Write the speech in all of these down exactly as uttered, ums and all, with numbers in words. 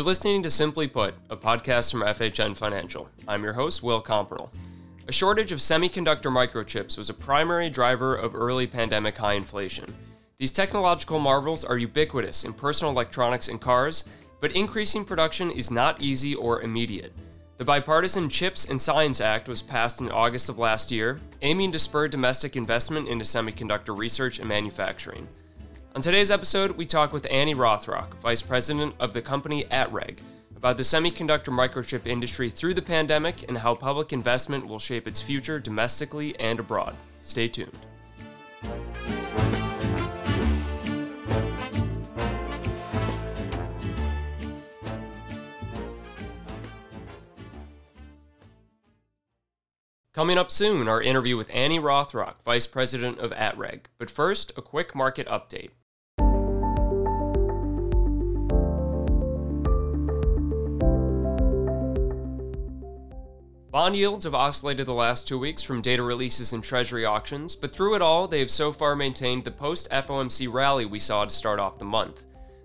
You're listening to Simply Put, a podcast from F H N Financial. I'm your host, Will Comperl. A shortage of semiconductor microchips was a primary driver of early pandemic high inflation. These technological marvels are ubiquitous in personal electronics and cars, but increasing production is not easy or immediate. The Bipartisan Chips and Science Act was passed in August of last year, aiming to spur domestic investment into semiconductor research and manufacturing. On today's episode, we talk with Annie Rothrock, Vice President of the company A T R E G, about the semiconductor microchip industry through the pandemic and how public investment will shape its future domestically and abroad. Stay tuned. Coming up soon, our interview with Annie Rothrock, Vice President of A T R E G. But first, a quick market update. Bond yields have oscillated the last two weeks from data releases and Treasury auctions, but through it all, they have so far maintained the post-F O M C rally we saw to start off the month.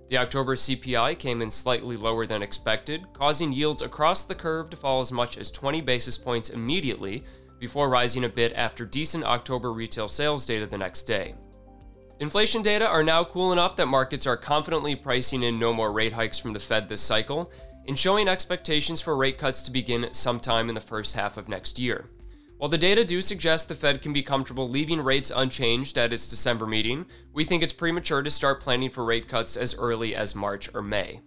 The October C P I came in slightly lower than expected, causing yields across the curve to fall as much as twenty basis points immediately, before rising a bit after decent October retail sales data the next day. Inflation data are now cool enough that markets are confidently pricing in no more rate hikes from the Fed this cycle, and showing expectations for rate cuts to begin sometime in the first half of next year. While the data do suggest the Fed can be comfortable leaving rates unchanged at its December meeting, we think it's premature to start planning for rate cuts as early as March or May.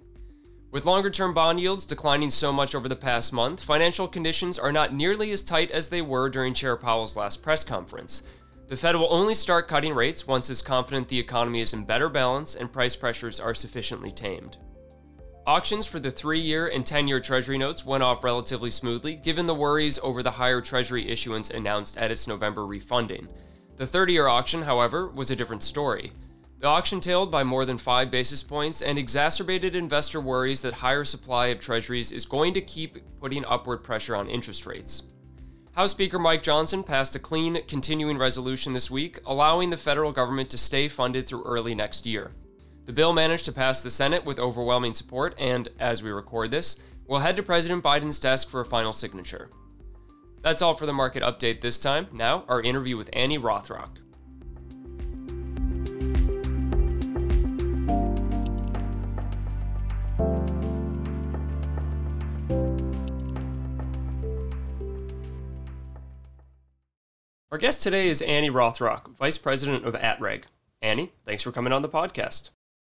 With longer-term bond yields declining so much over the past month, financial conditions are not nearly as tight as they were during Chair Powell's last press conference. The Fed will only start cutting rates once it's confident the economy is in better balance and price pressures are sufficiently tamed. Auctions for the three-year and ten-year Treasury notes went off relatively smoothly, given the worries over the higher Treasury issuance announced at its November refunding. The thirty-year auction, however, was a different story. The auction tailed by more than five basis points and exacerbated investor worries that higher supply of Treasuries is going to keep putting upward pressure on interest rates. House Speaker Mike Johnson passed a clean continuing resolution this week, allowing the federal government to stay funded through early next year. The bill managed to pass the Senate with overwhelming support and, as we record this, will head to President Biden's desk for a final signature. That's all for the market update this time. Now, our interview with Annie Rothrock. Our guest today is Annie Rothrock, Vice President of A T R E G. Annie, thanks for coming on the podcast.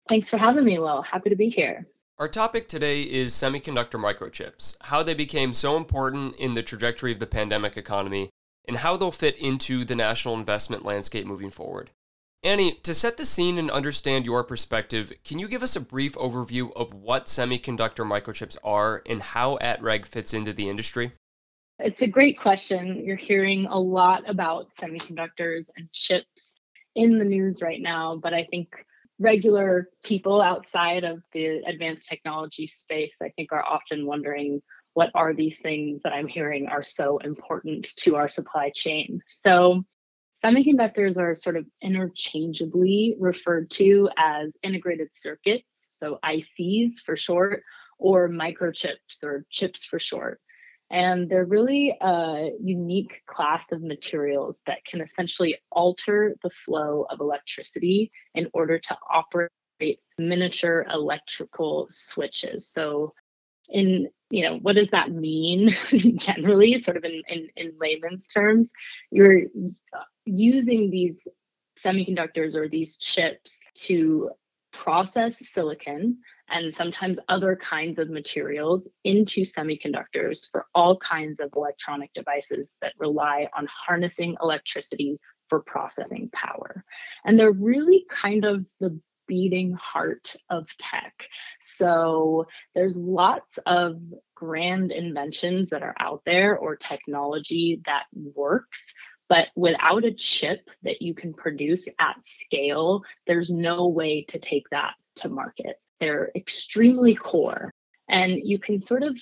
Thanks for having me, Will. Happy to be here. Our topic today is semiconductor microchips, how they became so important in the trajectory of the pandemic economy, and how they'll fit into the national investment landscape moving forward. Annie, to set the scene and understand your perspective, can you give us a brief overview of what semiconductor microchips are and how A T R E G fits into the industry? It's a great question. You're hearing a lot about semiconductors and chips in the news right now, but I think regular people outside of the advanced technology space, I think, are often wondering, what are these things that I'm hearing are so important to our supply chain? So semiconductors are sort of interchangeably referred to as integrated circuits, so I Cs for short, or microchips, or chips for short. And they're really a unique class of materials that can essentially alter the flow of electricity in order to operate miniature electrical switches. So in, you know, what does that mean generally, sort of in, in, in layman's terms? You're using these semiconductors or these chips to process silicon and sometimes other kinds of materials into semiconductors for all kinds of electronic devices that rely on harnessing electricity for processing power. And they're really kind of the beating heart of tech. So there's lots of grand inventions that are out there or technology that works, but without a chip that you can produce at scale, there's no way to take that to market. They're extremely core, and you can sort of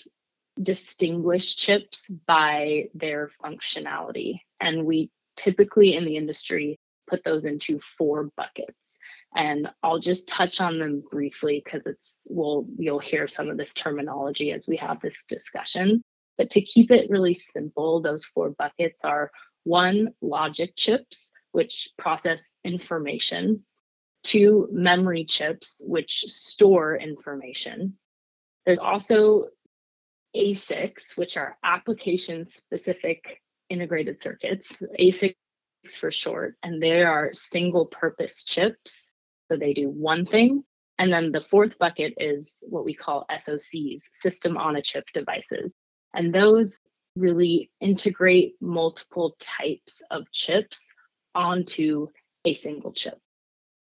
distinguish chips by their functionality. And we typically in the industry put those into four buckets. And I'll just touch on them briefly because it's we'll you'll hear some of this terminology as we have this discussion. But to keep it really simple, those four buckets are one, logic chips, which process information. Two, memory chips, which store information. There's also A S I Cs, which are application-specific integrated circuits, A S I Cs for short, and they are single-purpose chips. So they do one thing. And then the fourth bucket is what we call S O Cs, system-on-a-chip devices. And those really integrate multiple types of chips onto a single chip.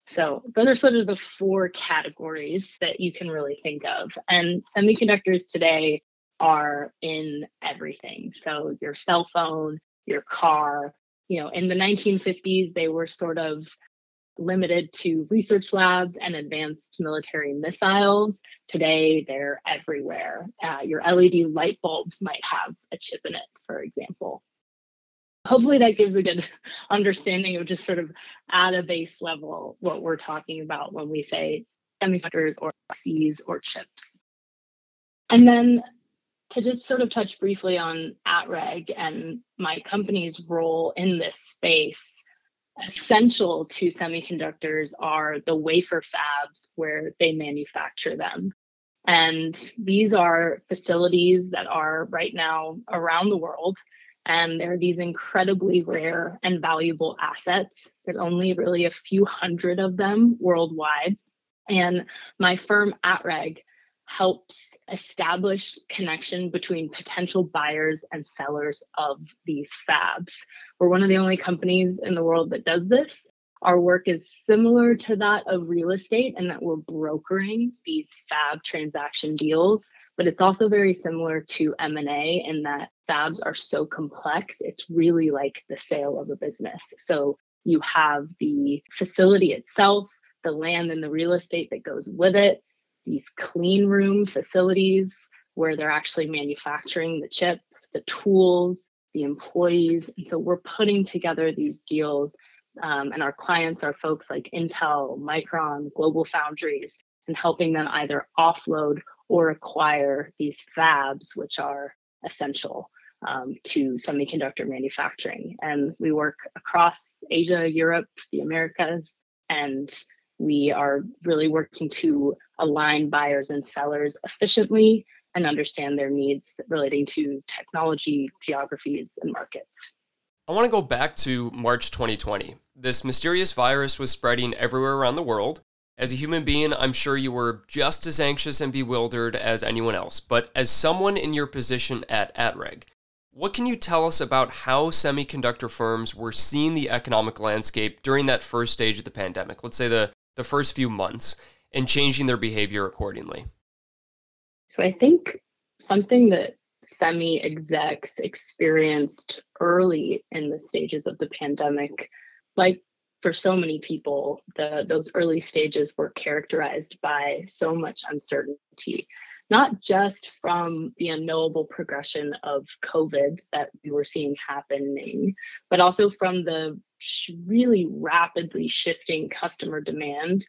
So those are sort of the four categories that you can really think of. And semiconductors today are in everything. So your cell phone, your car, you know, in the nineteen fifties, they were sort of limited to research labs and advanced military missiles. Today, they're everywhere. Uh, your L E D light bulb might have a chip in it, for example. Hopefully that gives a good understanding of just sort of at a base level what we're talking about when we say semiconductors or I Cs or chips. And then to just sort of touch briefly on A T R E G and my company's role in this space, essential to semiconductors are the wafer fabs where they manufacture them. And these are facilities that are right now around the world. And there are these incredibly rare and valuable assets. There's only really a few hundred of them worldwide. And my firm, A T R E G, helps establish connection between potential buyers and sellers of these fabs. We're one of the only companies in the world that does this. Our work is similar to that of real estate in that we're brokering these fab transaction deals, but it's also very similar to M and A in that fabs are so complex, it's really like the sale of a business. So you have the facility itself, the land and the real estate that goes with it, these clean room facilities where they're actually manufacturing the chip, the tools, the employees. And so we're putting together these deals. Um, and our clients are folks like Intel, Micron, Global Foundries, and helping them either offload or acquire these fabs, which are essential um, to semiconductor manufacturing. And we work across Asia, Europe, the Americas, and we are really working to align buyers and sellers efficiently and understand their needs relating to technology, geographies, and markets. I want to go back to March twenty twenty. This mysterious virus was spreading everywhere around the world. As a human being, I'm sure you were just as anxious and bewildered as anyone else. But as someone in your position at A T R E G, what can you tell us about how semiconductor firms were seeing the economic landscape during that first stage of the pandemic, let's say the, the first few months, and changing their behavior accordingly? So I think something that semi execs experienced early in the stages of the pandemic, like for so many people, the those early stages were characterized by so much uncertainty, not just from the unknowable progression of COVID that we were seeing happening, but also from the really rapidly shifting customer demand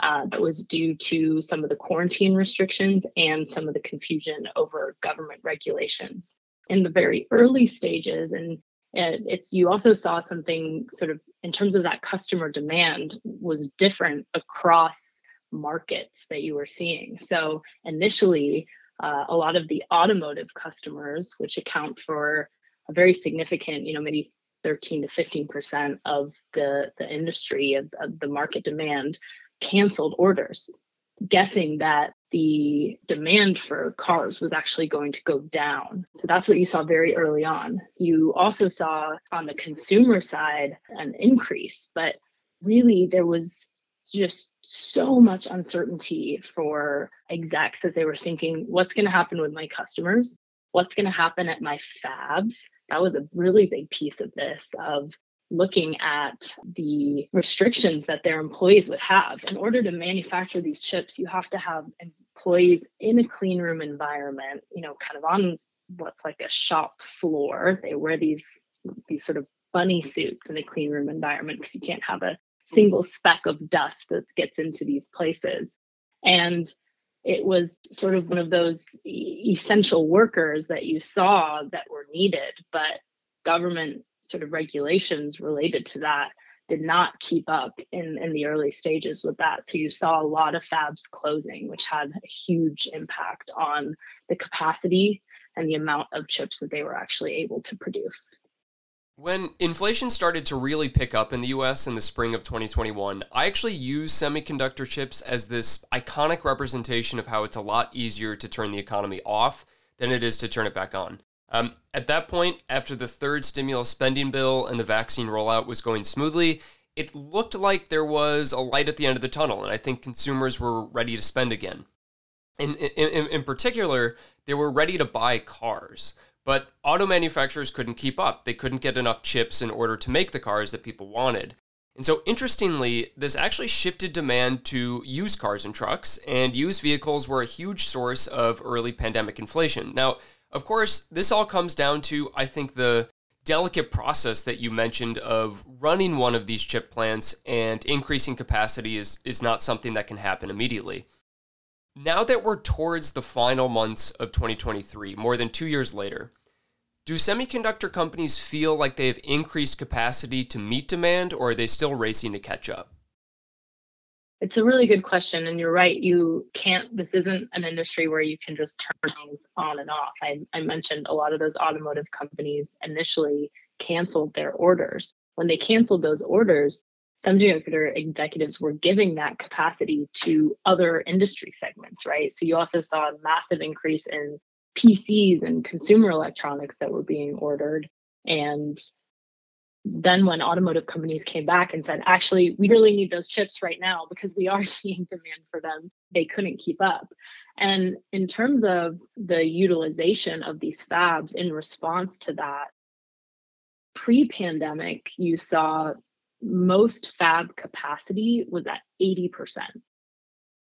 Uh, that was due to some of the quarantine restrictions and some of the confusion over government regulations. In the very early stages, and it, it's you also saw something sort of in terms of that customer demand was different across markets that you were seeing. So initially, uh, a lot of the automotive customers, which account for a very significant, you know, maybe thirteen to fifteen percent of the, the industry, of, of the market demand, canceled orders, guessing that the demand for cars was actually going to go down. So that's what you saw very early on. You also saw on the consumer side an increase, but really there was just so much uncertainty for execs as they were thinking, what's going to happen with my customers? What's going to happen at my fabs? That was a really big piece of this, of looking at the restrictions that their employees would have. In order to manufacture these chips, you have to have employees in a clean room environment, you know, kind of on what's like a shop floor. They wear these, these sort of bunny suits in a clean room environment because you can't have a single speck of dust that gets into these places. And it was sort of one of those essential workers that you saw that were needed, but government sort of regulations related to that did not keep up in, in the early stages with that. So you saw a lot of fabs closing, which had a huge impact on the capacity and the amount of chips that they were actually able to produce. When inflation started to really pick up in the U S in the spring of twenty twenty-one, I actually used semiconductor chips as this iconic representation of how it's a lot easier to turn the economy off than it is to turn it back on. Um, at that point, after the third stimulus spending bill and the vaccine rollout was going smoothly, it looked like there was a light at the end of the tunnel, and I think consumers were ready to spend again. In, in, in particular, they were ready to buy cars, but auto manufacturers couldn't keep up. They couldn't get enough chips in order to make the cars that people wanted. And so interestingly, this actually shifted demand to used cars and trucks, and used vehicles were a huge source of early pandemic inflation. Now, of course, this all comes down to, I think, the delicate process that you mentioned of running one of these chip plants, and increasing capacity is, is not something that can happen immediately. Now that we're towards the final months of twenty twenty-three, more than two years later, do semiconductor companies feel like they have increased capacity to meet demand, or are they still racing to catch up? It's a really good question, and you're right. You can't, this isn't an industry where you can just turn things on and off. I, I mentioned a lot of those automotive companies initially canceled their orders. When they canceled those orders, semiconductor executives were giving that capacity to other industry segments, right? So you also saw a massive increase in P Cs and consumer electronics that were being ordered. And then when automotive companies came back and said, actually, we really need those chips right now because we are seeing demand for them, they couldn't keep up. And in terms of the utilization of these fabs in response to that, pre-pandemic, you saw most fab capacity was at eighty percent.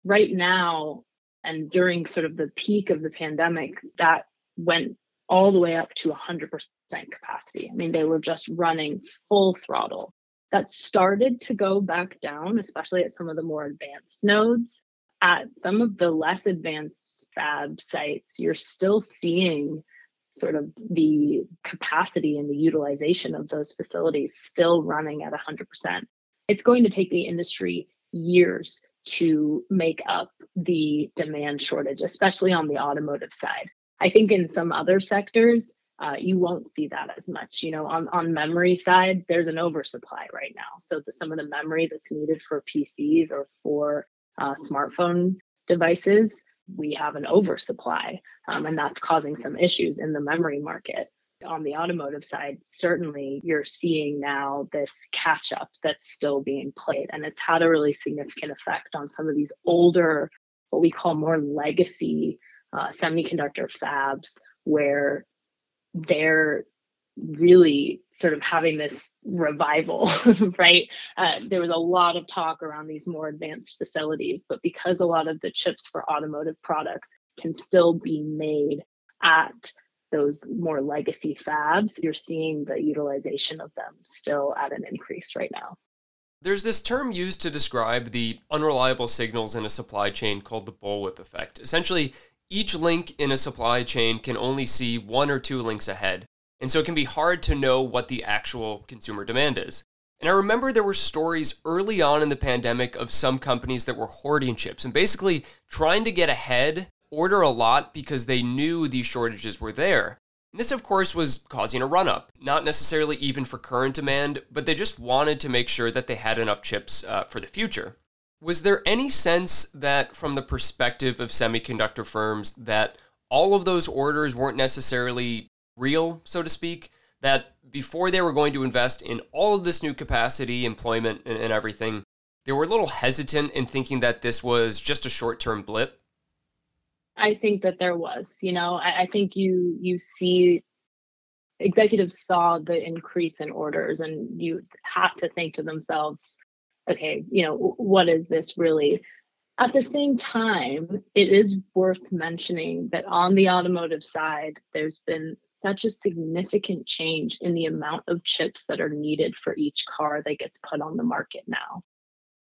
Right now, and during sort of the peak of the pandemic, that went all the way up to one hundred percent capacity. I mean, they were just running full throttle. That started to go back down, especially at some of the more advanced nodes. At some of the less advanced fab sites, you're still seeing sort of the capacity and the utilization of those facilities still running at one hundred percent. It's going to take the industry years to make up the demand shortage, especially on the automotive side. I think in some other sectors, uh, you won't see that as much. You know, on, on memory side, there's an oversupply right now. So the, some of the memory that's needed for P Cs or for uh, smartphone devices, we have an oversupply, um, and that's causing some issues in the memory market. On the automotive side, certainly you're seeing now this catch up that's still being played, and it's had a really significant effect on some of these older, what we call more legacy Uh, semiconductor fabs, where they're really sort of having this revival, right? Uh, there was a lot of talk around these more advanced facilities, but because a lot of the chips for automotive products can still be made at those more legacy fabs, you're seeing the utilization of them still at an increase right now. There's this term used to describe the unreliable signals in a supply chain called the bullwhip effect. Essentially, each link in a supply chain can only see one or two links ahead, and so it can be hard to know what the actual consumer demand is. And I remember there were stories early on in the pandemic of some companies that were hoarding chips and basically trying to get ahead, order a lot because they knew these shortages were there. And this, of course, was causing a run-up, not necessarily even for current demand, but they just wanted to make sure that they had enough chips uh, for the future. Was there any sense that from the perspective of semiconductor firms that all of those orders weren't necessarily real, so to speak, that before they were going to invest in all of this new capacity, employment, and, and everything, they were a little hesitant in thinking that this was just a short-term blip? I think that there was. You know, I, I think you you see executives saw the increase in orders, and you have to think to themselves, okay, you know, what is this really? At the same time, it is worth mentioning that on the automotive side, there's been such a significant change in the amount of chips that are needed for each car that gets put on the market now.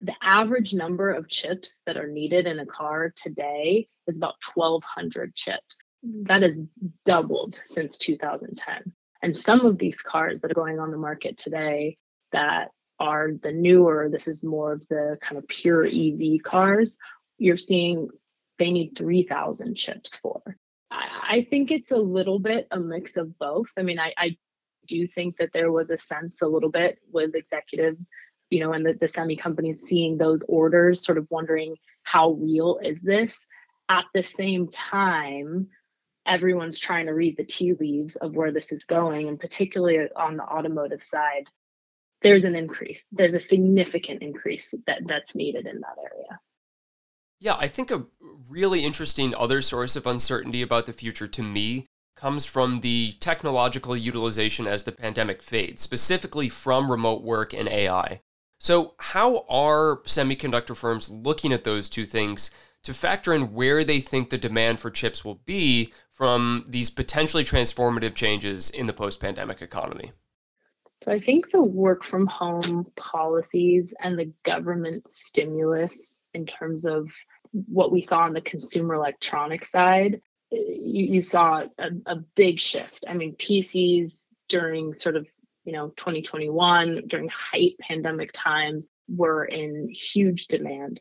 The average number of chips that are needed in a car today is about twelve hundred chips. That has doubled since two thousand ten. And some of these cars that are going on the market today that are the newer, this is more of the kind of pure E V cars, you're seeing they need three thousand chips for. I think it's a little bit a mix of both. I mean, I, I do think that there was a sense a little bit with executives, you know, and the, the semi companies seeing those orders, sort of wondering how real is this? At the same time, everyone's trying to read the tea leaves of where this is going, and particularly on the automotive side, there's an increase. There's a significant increase that, that's needed in that area. Yeah, I think a really interesting other source of uncertainty about the future to me comes from the technological utilization as the pandemic fades, specifically from remote work and A I. So how are semiconductor firms looking at those two things to factor in where they think the demand for chips will be from these potentially transformative changes in the post-pandemic economy? So I think the work from home policies and the government stimulus in terms of what we saw on the consumer electronics side, you, you saw a, a big shift. I mean, P Cs during sort of, you know, twenty twenty-one, during height pandemic times were in huge demand.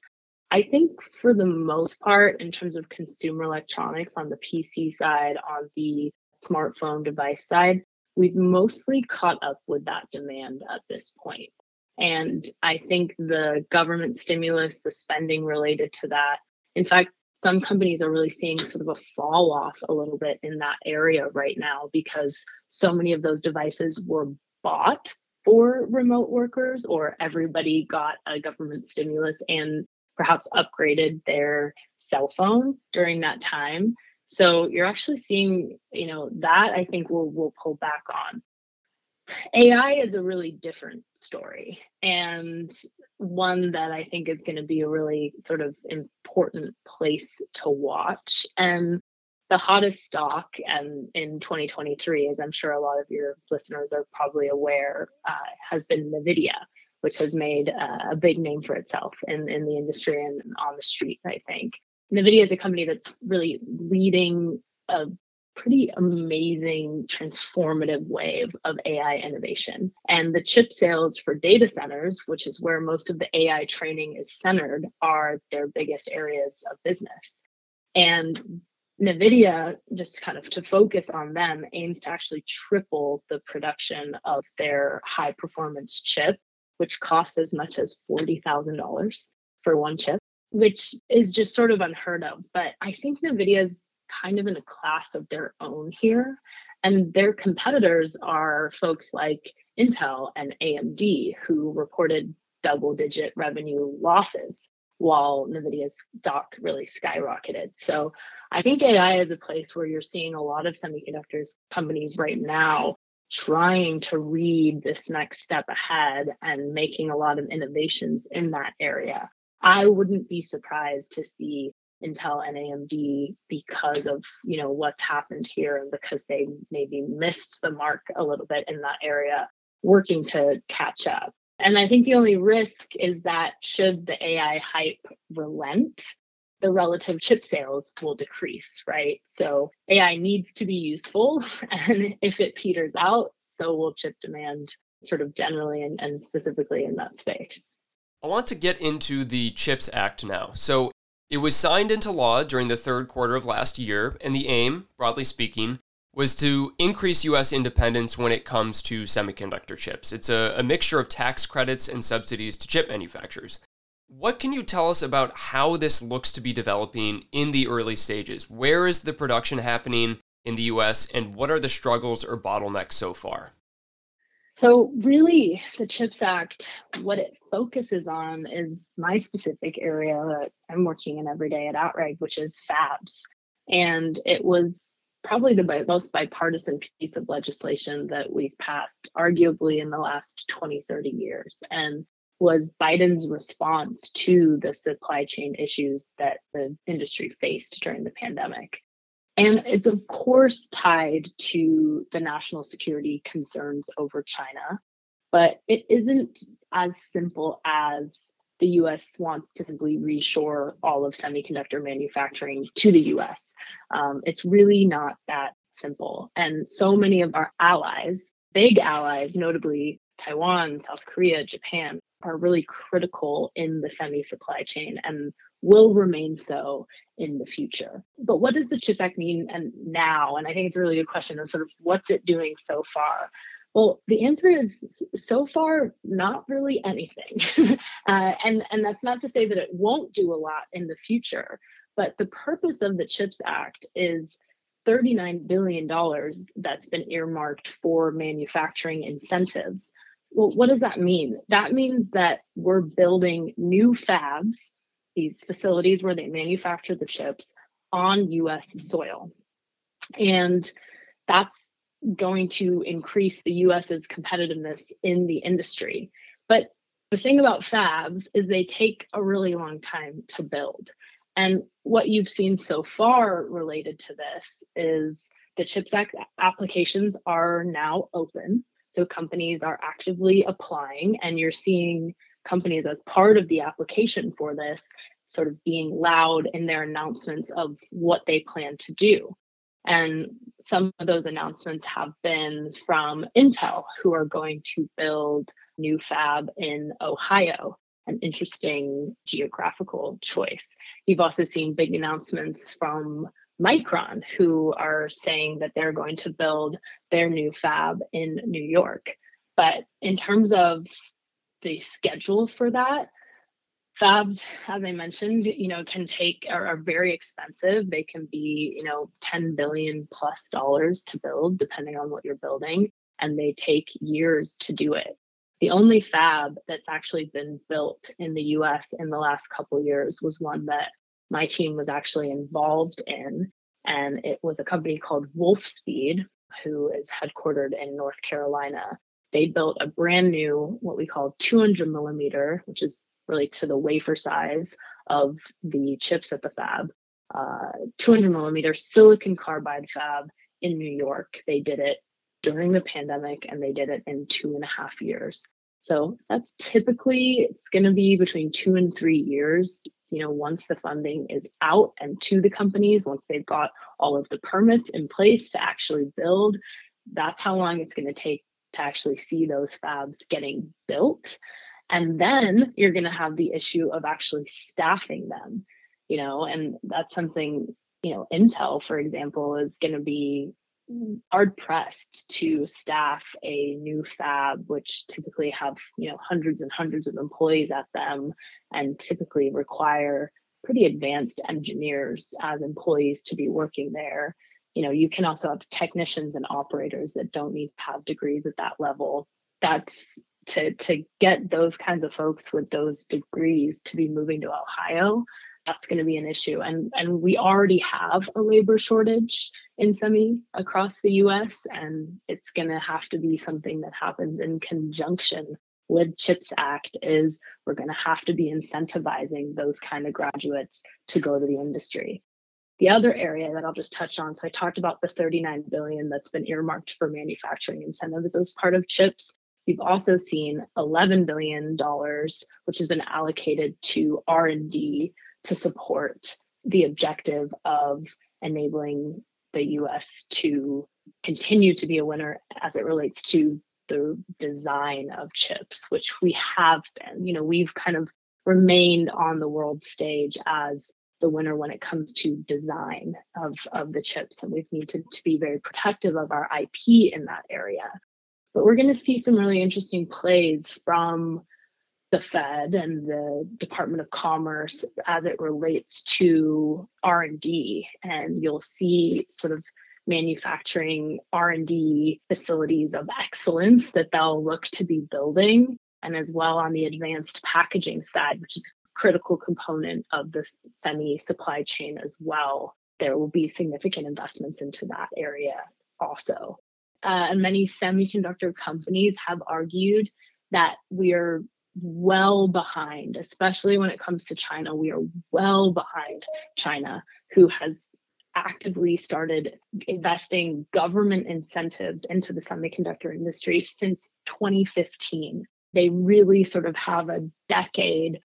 I think for the most part, in terms of consumer electronics on the P C side, on the smartphone device side, we've mostly caught up with that demand at this point. And I think the government stimulus, the spending related to that, in fact, some companies are really seeing sort of a fall off a little bit in that area right now because so many of those devices were bought for remote workers, or everybody got a government stimulus and perhaps upgraded their cell phone during that time. So you're actually seeing, you know, that I think we'll, we'll pull back on. A I is a really different story, and one that I think is going to be a really sort of important place to watch. And the hottest stock and in twenty twenty-three, as I'm sure a lot of your listeners are probably aware, uh, has been NVIDIA, which has made uh, a big name for itself in, in the industry and on the street, I think. NVIDIA is a company that's really leading a pretty amazing transformative wave of A I innovation. And the chip sales for data centers, which is where most of the A I training is centered, are their biggest areas of business. And NVIDIA, just kind of to focus on them, aims to actually triple the production of their high performance chip, which costs as much as forty thousand dollars for one chip, which is just sort of unheard of. But I think NVIDIA is kind of in a class of their own here. And their competitors are folks like Intel and A M D, who reported double-digit revenue losses, while NVIDIA's stock really skyrocketed. So I think A I is a place where you're seeing a lot of semiconductors companies right now trying to read this next step ahead and making a lot of innovations in that area. I wouldn't be surprised to see Intel and A M D because of, you know, what's happened here, and because they maybe missed the mark a little bit in that area, working to catch up. And I think the only risk is that should the A I hype relent, the relative chip sales will decrease, right? So A I needs to be useful. And if it peters out, so will chip demand sort of generally and, and specifically in that space. I want to get into the CHIPS Act now. So it was signed into law during the third quarter of last year, and the aim, broadly speaking, was to increase U S independence when it comes to semiconductor chips. It's a, a mixture of tax credits and subsidies to chip manufacturers. What can you tell us about how this looks to be developing in the early stages? Where is the production happening in the U S, and what are the struggles or bottlenecks so far? So really, the CHIPS Act, what it focuses on is my specific area that I'm working in every day at A T R E G, which is fabs. And it was probably the most bipartisan piece of legislation that we've passed, arguably in the last twenty, thirty years. And was Biden's response to the supply chain issues that the industry faced during the pandemic. And it's, of course, tied to the national security concerns over China, but it isn't as simple as the U S wants to simply reshore all of semiconductor manufacturing to the U S. Um, it's really not that simple. And so many of our allies, big allies, notably Taiwan, South Korea, Japan, are really critical in the semi supply chain and will remain so in the future. But what does the CHIPS Act mean and now? And I think it's a really good question of sort of what's it doing so far? Well, the answer is so far, not really anything. uh, and, and that's not to say that it won't do a lot in the future, but the purpose of the CHIPS Act is thirty-nine billion dollars that's been earmarked for manufacturing incentives. Well, what does that mean? That means that we're building new fabs, these facilities where they manufacture the chips on U S soil. And that's going to increase the U S's competitiveness in the industry. But the thing about fabs is they take a really long time to build. And what you've seen so far related to this is the CHIPS Act applications are now open. So companies are actively applying, and you're seeing companies as part of the application for this sort of being loud in their announcements of what they plan to do. And some of those announcements have been from Intel, who are going to build a new fab in Ohio, an interesting geographical choice. You've also seen big announcements from Micron, who are saying that they're going to build their new fab in New York. But in terms of the schedule for that, fabs, as I mentioned, you know, can take, are, are very expensive. They can be, you know, ten billion dollars plus dollars to build, depending on what you're building, and they take years to do it. The only fab that's actually been built in the U S in the last couple of years was one that my team was actually involved in, and it was a company called Wolfspeed, who is headquartered in North Carolina. They built a brand new, what we call two hundred millimeter, which is really to the wafer size of the chips at the fab, uh, two hundred millimeter silicon carbide fab in New York. They did it during the pandemic, and they did it in two and a half years. So that's typically, it's going to be between two and three years, you know, once the funding is out and to the companies, once they've got all of the permits in place to actually build, that's how long it's going to take to actually see those fabs getting built. And then you're going to have the issue of actually staffing them, you know, and that's something, you know, Intel, for example, is going to be hard pressed to staff a new fab, which typically have, you know, hundreds and hundreds of employees at them and typically require pretty advanced engineers as employees to be working there. You know, you can also have technicians and operators that don't need to have degrees at that level. That's To, to get those kinds of folks with those degrees to be moving to Ohio, that's going to be an issue. And, and we already have a labor shortage in semi across the U S, and it's going to have to be something that happens in conjunction with CHIPS Act, is we're going to have to be incentivizing those kind of graduates to go to the industry. The other area that I'll just touch on, so I talked about the thirty-nine billion dollars that's been earmarked for manufacturing incentives as part of CHIPS. We've also seen eleven billion dollars, which has been allocated to R and D to support the objective of enabling the U S to continue to be a winner as it relates to the design of chips, which we have been. You know, we've kind of remained on the world stage as the winner when it comes to design of, of the chips, and we've needed to be very protective of our I P in that area. But we're going to see some really interesting plays from the Fed and the Department of Commerce as it relates to R and D. And you'll see sort of manufacturing R and D facilities of excellence that they'll look to be building, and as well on the advanced packaging side, which is a critical component of the semi supply chain as well. There will be significant investments into that area also. Uh, and many semiconductor companies have argued that we are well behind, especially when it comes to China. We are well behind China, who has actively started investing government incentives into the semiconductor industry since twenty fifteen. They really sort of have a decade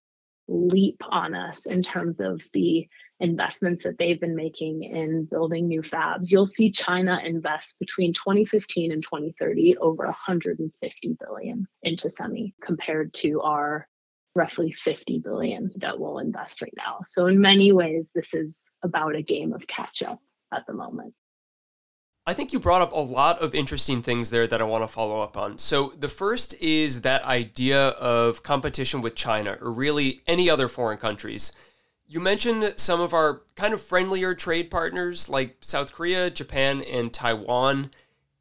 leap on us in terms of the investments that they've been making in building new fabs. You'll see China invest between twenty fifteen and twenty thirty over one hundred fifty billion dollars into semi, compared to our roughly fifty billion dollars that we'll invest right now. So in many ways, this is about a game of catch up at the moment. I think you brought up a lot of interesting things there that I want to follow up on. So the first is that idea of competition with China, or really any other foreign countries. You mentioned some of our kind of friendlier trade partners like South Korea, Japan, and Taiwan.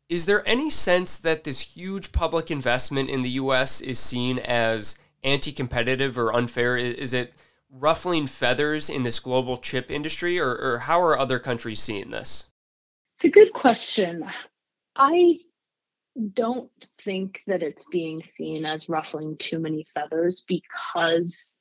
Is there any sense that this huge public investment in the U S is seen as anti-competitive or unfair? Is it ruffling feathers in this global chip industry, or, or how are other countries seeing this? It's a good question. I don't think that it's being seen as ruffling too many feathers, because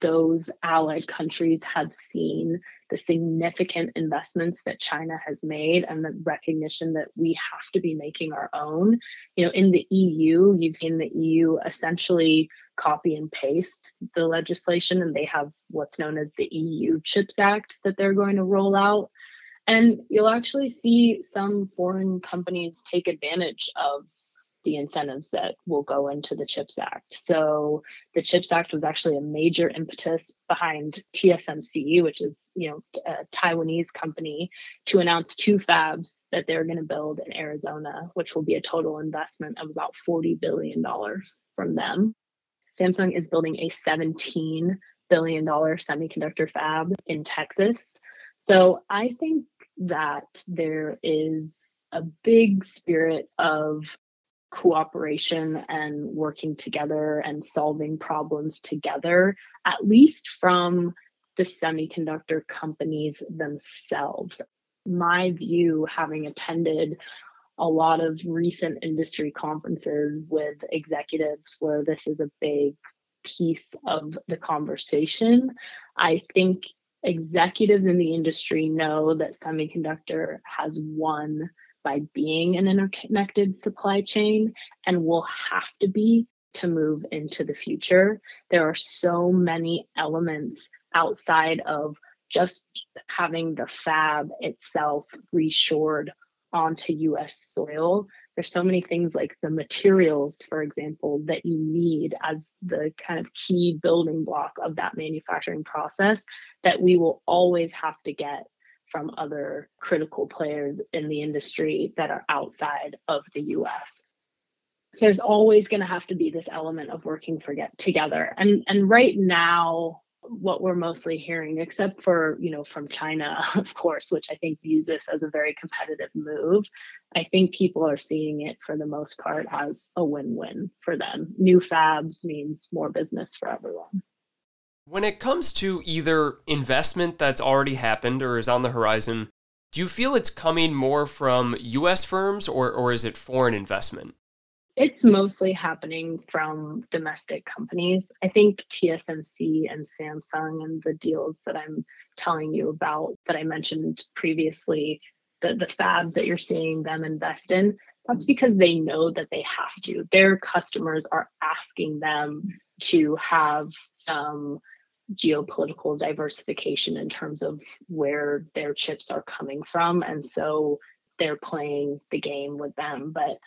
those allied countries have seen the significant investments that China has made and the recognition that we have to be making our own. You know, in the E U, you've seen the E U essentially copy and paste the legislation, and they have what's known as the E U CHIPS Act that they're going to roll out. And you'll actually see some foreign companies take advantage of the incentives that will go into the CHIPS Act. So the CHIPS Act was actually a major impetus behind T S M C, which is, you know, a Taiwanese company, to announce two fabs that they're going to build in Arizona, which will be a total investment of about forty billion dollars from them. Samsung is building a seventeen billion dollars semiconductor fab in Texas. So I think that there is a big spirit of cooperation and working together and solving problems together, at least from the semiconductor companies themselves. My view, having attended a lot of recent industry conferences with executives where this is a big piece of the conversation, I think executives in the industry know that semiconductor has won by being an interconnected supply chain, and will have to be to move into the future. There are so many elements outside of just having the fab itself reshored onto U S soil. There's so many things like the materials, for example, that you need as the kind of key building block of that manufacturing process that we will always have to get from other critical players in the industry that are outside of the U S. There's always going to have to be this element of working for get together. And, and right now, what we're mostly hearing, except for, you know, from China, of course, which I think views this as a very competitive move, I think people are seeing it for the most part as a win-win for them. New fabs means more business for everyone. When it comes to either investment that's already happened or is on the horizon, do you feel it's coming more from U S firms or, or is it foreign investment? It's mostly happening from domestic companies. I think T S M C and Samsung and the deals that I'm telling you about that I mentioned previously, the, the fabs that you're seeing them invest in, that's because they know that they have to. Their customers are asking them to have some geopolitical diversification in terms of where their chips are coming from. And so they're playing the game with them. But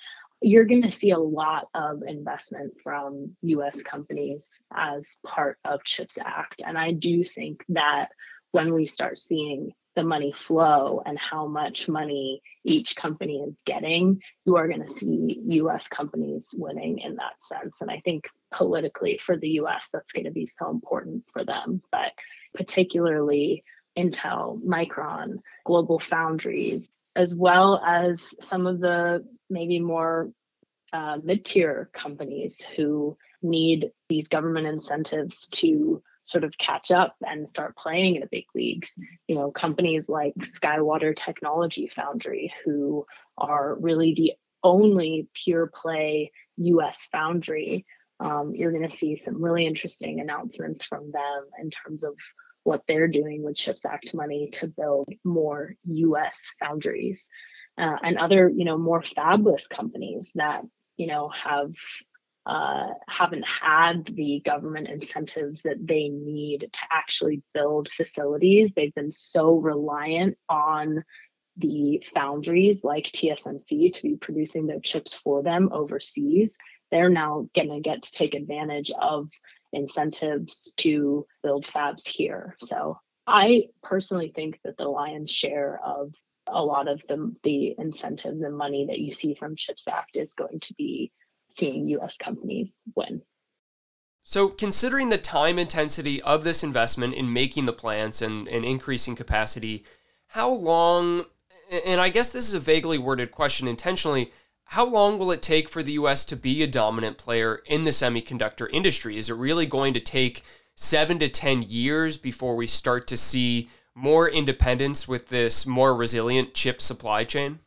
you're going to see a lot of investment from U S companies as part of CHIPS Act. And I do think that when we start seeing the money flow and how much money each company is getting, you are going to see U S companies winning in that sense. And I think politically for the U S, that's going to be so important for them. But particularly Intel, Micron, Global Foundries, as well as some of the maybe more uh, mid-tier companies who need these government incentives to sort of catch up and start playing in the big leagues. You know, companies like Skywater Technology Foundry, who are really the only pure play U S foundry um, you're going to see some really interesting announcements from them in terms of what they're doing with CHIPS Act money to build more U S foundries uh, and other, you know, more fabless companies that, you know, have uh, haven't had the government incentives that they need to actually build facilities. They've been so reliant on the foundries like T S M C to be producing their chips for them overseas. They're now going to get to take advantage of incentives to build fabs here. So I personally think that the lion's share of a lot of the, the incentives and money that you see from CHIPS Act is going to be seeing U S companies win. So considering the time intensity of this investment in making the plants and, and increasing capacity, how long, and I guess this is a vaguely worded question intentionally, how long will it take for the U S to be a dominant player in the semiconductor industry? Is it really going to take seven to ten years before we start to see more independence with this more resilient chip supply chain?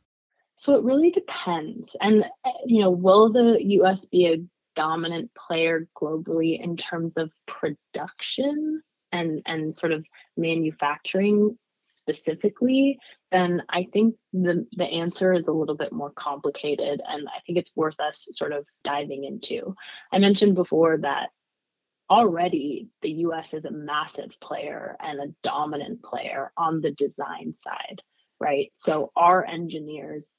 So it really depends. And, you know, will the U S be a dominant player globally in terms of production and, and sort of manufacturing specifically? Then I think the, the answer is a little bit more complicated, and I think it's worth us sort of diving into. I mentioned before that already the U S is a massive player and a dominant player on the design side, right? So our engineers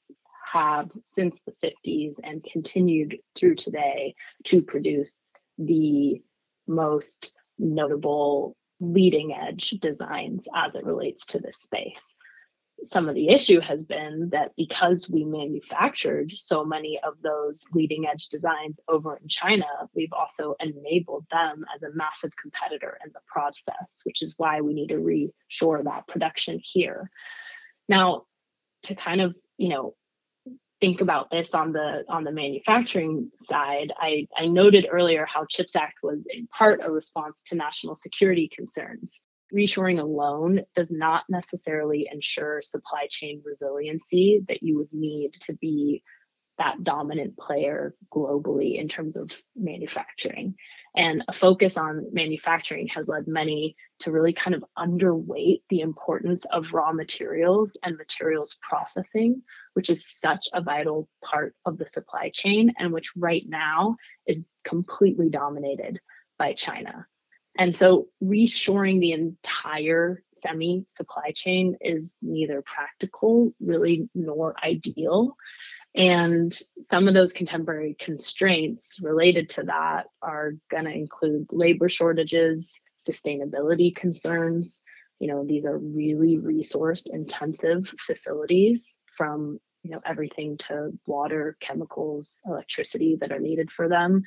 have since the fifties and continued through today to produce the most notable leading edge designs as it relates to this space. Some of the issue has been that because we manufactured so many of those leading edge designs over in China, we've also enabled them as a massive competitor in the process, which is why we need to reshore that production here. Now, to kind of, you know, think about this on the on the manufacturing side, I, I noted earlier how CHIPS Act was in part a response to national security concerns. Reshoring alone does not necessarily ensure supply chain resiliency that you would need to be that dominant player globally in terms of manufacturing. And a focus on manufacturing has led many to really kind of underweight the importance of raw materials and materials processing, which is such a vital part of the supply chain and which right now is completely dominated by China. And so reshoring the entire semi supply chain is neither practical, really, nor ideal. And some of those contemporary constraints related to that are going to include labor shortages, sustainability concerns. You know, these are really resource intensive facilities, from, you know, everything to water, chemicals, electricity that are needed for them.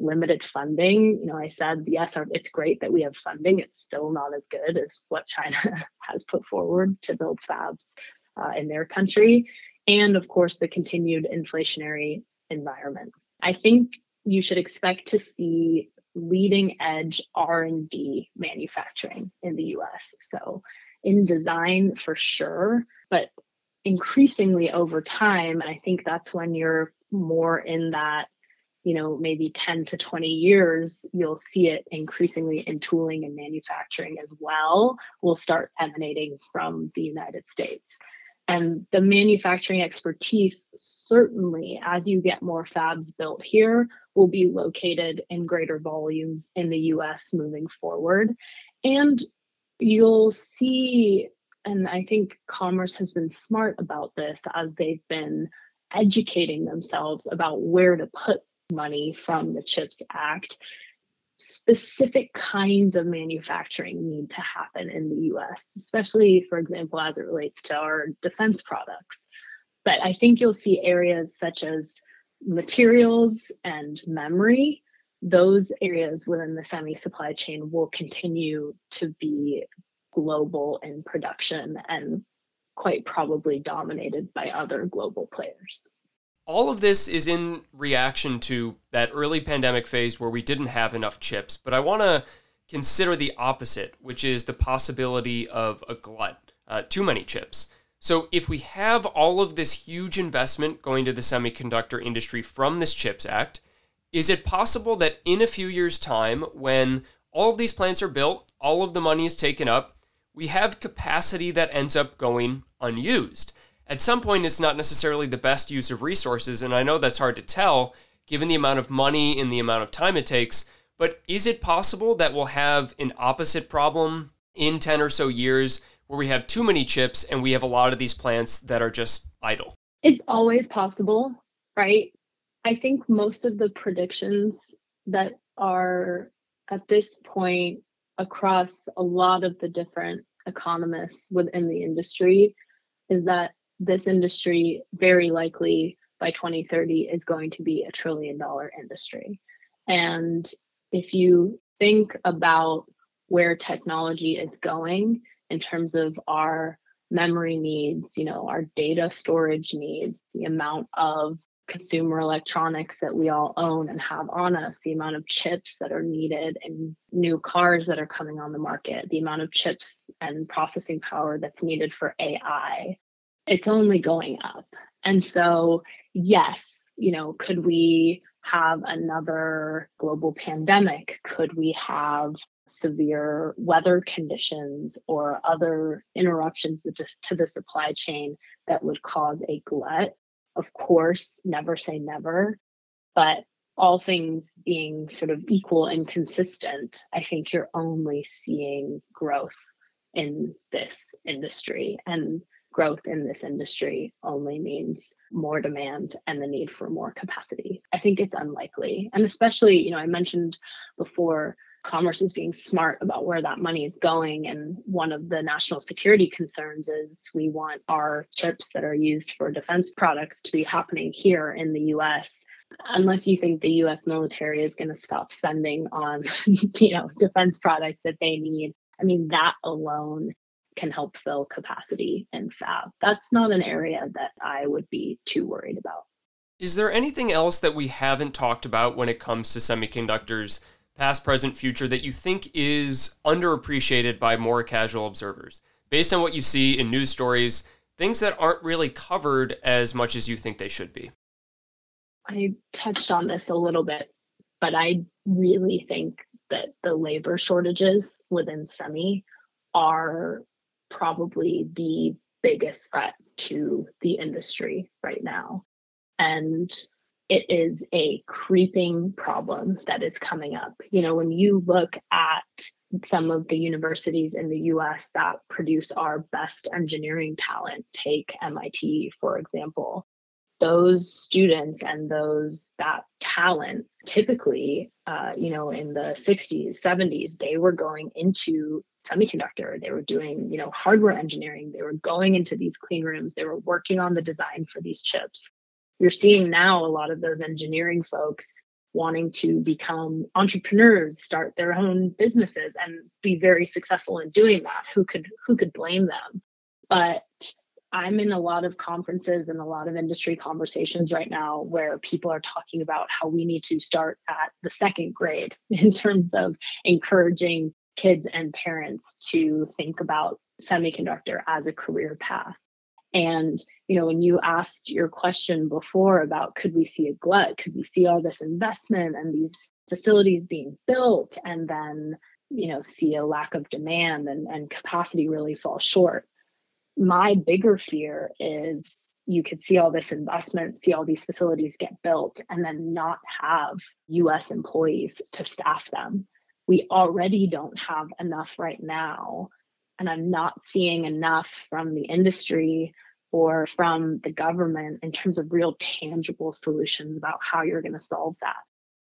Limited funding. You know, I said, yes, it's great that we have funding. It's still not as good as what China has put forward to build fabs uh, in their country. And of course, the continued inflationary environment. I think you should expect to see leading edge R and D manufacturing in the U S. So in design for sure, but increasingly over time, and I think that's when you're more in that, you know, maybe ten to twenty years, you'll see it increasingly in tooling and manufacturing as well, will start emanating from the United States. And the manufacturing expertise, certainly as you get more fabs built here, will be located in greater volumes in the U S moving forward. And you'll see, and I think commerce has been smart about this as they've been educating themselves about where to put money from the CHIPS Act, specific kinds of manufacturing need to happen in the U S, especially, for example, as it relates to our defense products. But I think you'll see areas such as materials and memory. Those areas within the semi supply chain will continue to be global in production and quite probably dominated by other global players. All of this is in reaction to that early pandemic phase where we didn't have enough chips, but I want to consider the opposite, which is the possibility of a glut, uh, too many chips. So if we have all of this huge investment going to the semiconductor industry from this CHIPS Act, Is it possible that in a few years' time, when all of these plants are built, all of the money is taken up, we have capacity that ends up going unused? At some point, it's not necessarily the best use of resources, and I know that's hard to tell, given the amount of money and the amount of time it takes, but is it possible that we'll have an opposite problem in ten or so years where we have too many chips and we have a lot of these plants that are just idle? It's always possible, right? I think most of the predictions that are at this point across a lot of the different economists within the industry is that this industry very likely by twenty thirty is going to be a trillion dollar industry. And if you think about where technology is going in terms of our memory needs, you know, our data storage needs, the amount of consumer electronics that we all own and have on us, the amount of chips that are needed in new cars that are coming on the market, the amount of chips and processing power that's needed for A I, it's only going up. And so, yes, you know, could we have another global pandemic? Could we have severe weather conditions or other interruptions to the supply chain that would cause a glut? Of course, never say never, but all things being sort of equal and consistent, I think you're only seeing growth in this industry, and growth in this industry only means more demand and the need for more capacity. I think it's unlikely. And especially, you know, I mentioned before, commerce is being smart about where that money is going. And one of the national security concerns is we want our chips that are used for defense products to be happening here in the U S, unless you think the U S military is going to stop spending on, you know, defense products that they need. I mean, that alone can help fill capacity in fab. That's not an area that I would be too worried about. Is there anything else that we haven't talked about when it comes to semiconductors, past, present, future, that you think is underappreciated by more casual observers? Based on what you see in news stories, things that aren't really covered as much as you think they should be. I touched on this a little bit, but I really think that the labor shortages within semi are probably the biggest threat to the industry right now. And it is a creeping problem that is coming up. You know, when you look at some of the universities in the U S that produce our best engineering talent, take M I T, for example, those students and those that talent typically, uh, you know, in the sixties, seventies, they were going into semiconductor. They were doing, you know, hardware engineering. They were going into these clean rooms. They were working on the design for these chips. You're seeing now a lot of those engineering folks wanting to become entrepreneurs, start their own businesses, and be very successful in doing that. Who could who could blame them? But I'm in a lot of conferences and a lot of industry conversations right now where people are talking about how we need to start at the second grade in terms of encouraging kids and parents to think about semiconductor as a career path. And, you know, when you asked your question before about could we see a glut, could we see all this investment and these facilities being built and then, you know, see a lack of demand and, and capacity really fall short? My bigger fear is you could see all this investment, see all these facilities get built, and then not have U S employees to staff them. We already don't have enough right now, and I'm not seeing enough from the industry or from the government in terms of real tangible solutions about how you're going to solve that.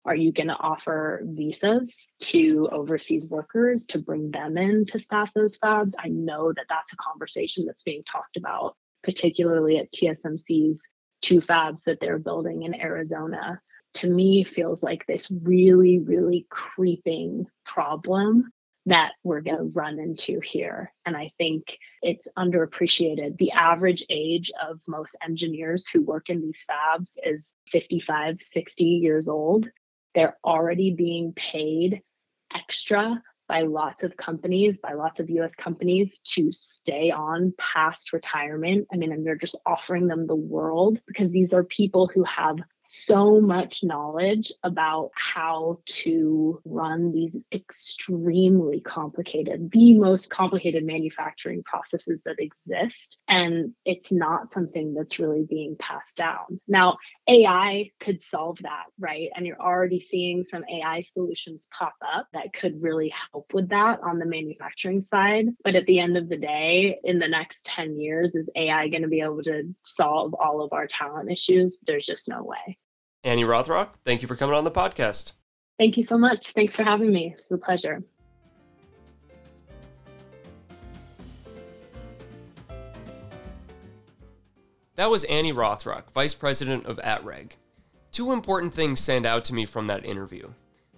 Are you going to offer visas to overseas workers to bring them in to staff those fabs? I know that that's a conversation that's being talked about, particularly at T S M C's two fabs that they're building in Arizona. To me, feels like this really, really creeping problem that we're going to run into here. And I think it's underappreciated. The average age of most engineers who work in these fabs is fifty-five, sixty years old. They're already being paid extra by lots of companies, by lots of U S companies to stay on past retirement. I mean, and they're just offering them the world because these are people who have so much knowledge about how to run these extremely complicated, the most complicated manufacturing processes that exist. And it's not something that's really being passed down. Now, A I could solve that, right? And you're already seeing some A I solutions pop up that could really help with that on the manufacturing side. But at the end of the day, in the next ten years, is A I going to be able to solve all of our talent issues? There's just no way. Annie Rothrock, thank you for coming on the podcast. Thank you so much. Thanks for having me. It's a pleasure. That was Annie Rothrock, Vice President of A T R E G. Two important things stand out to me from that interview.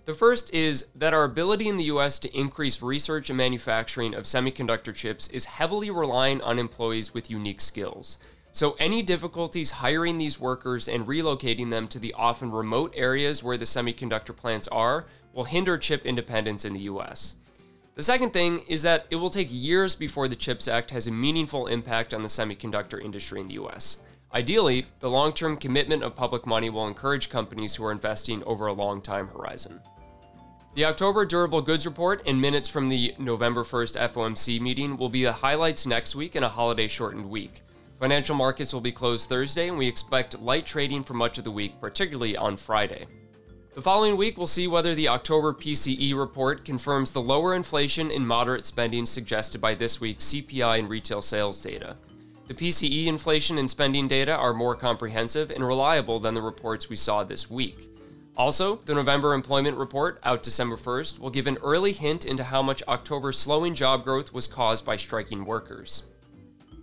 The first is that our ability in the U S to increase research and manufacturing of semiconductor chips is heavily reliant on employees with unique skills. So any difficulties hiring these workers and relocating them to the often remote areas where the semiconductor plants are will hinder chip independence in the U S. The second thing is that it will take years before the CHIPS Act has a meaningful impact on the semiconductor industry in the U S. Ideally, the long-term commitment of public money will encourage companies who are investing over a long-time horizon. The October Durable Goods Report and minutes from the November first F O M C meeting will be the highlights next week in a holiday-shortened week. Financial markets will be closed Thursday, and we expect light trading for much of the week, particularly on Friday. The following week, we'll see whether the October P C E report confirms the lower inflation and moderate spending suggested by this week's C P I and retail sales data. The P C E inflation and spending data are more comprehensive and reliable than the reports we saw this week. Also, the November employment report, out December first, will give an early hint into how much October's slowing job growth was caused by striking workers.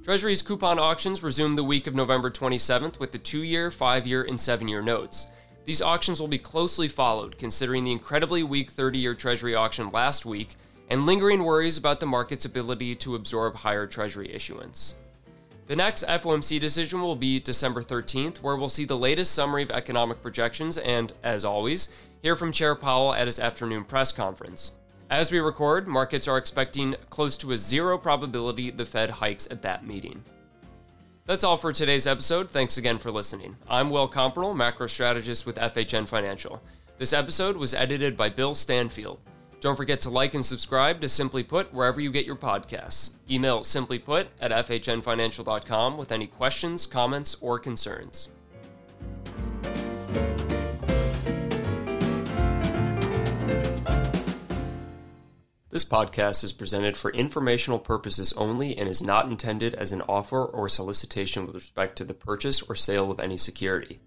Treasury's coupon auctions resume the week of November twenty-seventh with the two-year, five-year, and seven-year notes. These auctions will be closely followed, considering the incredibly weak thirty-year Treasury auction last week and lingering worries about the market's ability to absorb higher Treasury issuance. The next F O M C decision will be December thirteenth, where we'll see the latest summary of economic projections and, as always, hear from Chair Powell at his afternoon press conference. As we record, markets are expecting close to a zero probability the Fed hikes at that meeting. That's all for today's episode. Thanks again for listening. I'm Will Comperill, macro strategist with F H N Financial. This episode was edited by Bill Stanfield. Don't forget to like and subscribe to Simply Put wherever you get your podcasts. Email simplyput at f h n financial dot com with any questions, comments, or concerns. This podcast is presented for informational purposes only and is not intended as an offer or solicitation with respect to the purchase or sale of any security.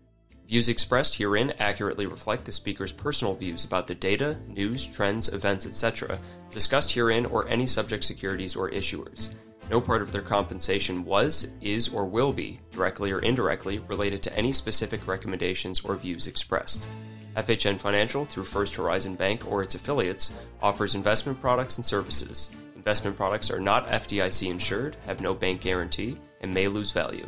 Views expressed herein accurately reflect the speaker's personal views about the data, news, trends, events, et cetera discussed herein or any subject securities or issuers. No part of their compensation was, is, or will be, directly or indirectly, related to any specific recommendations or views expressed. F H N Financial, through First Horizon Bank or its affiliates, offers investment products and services. Investment products are not F D I C insured, have no bank guarantee, and may lose value.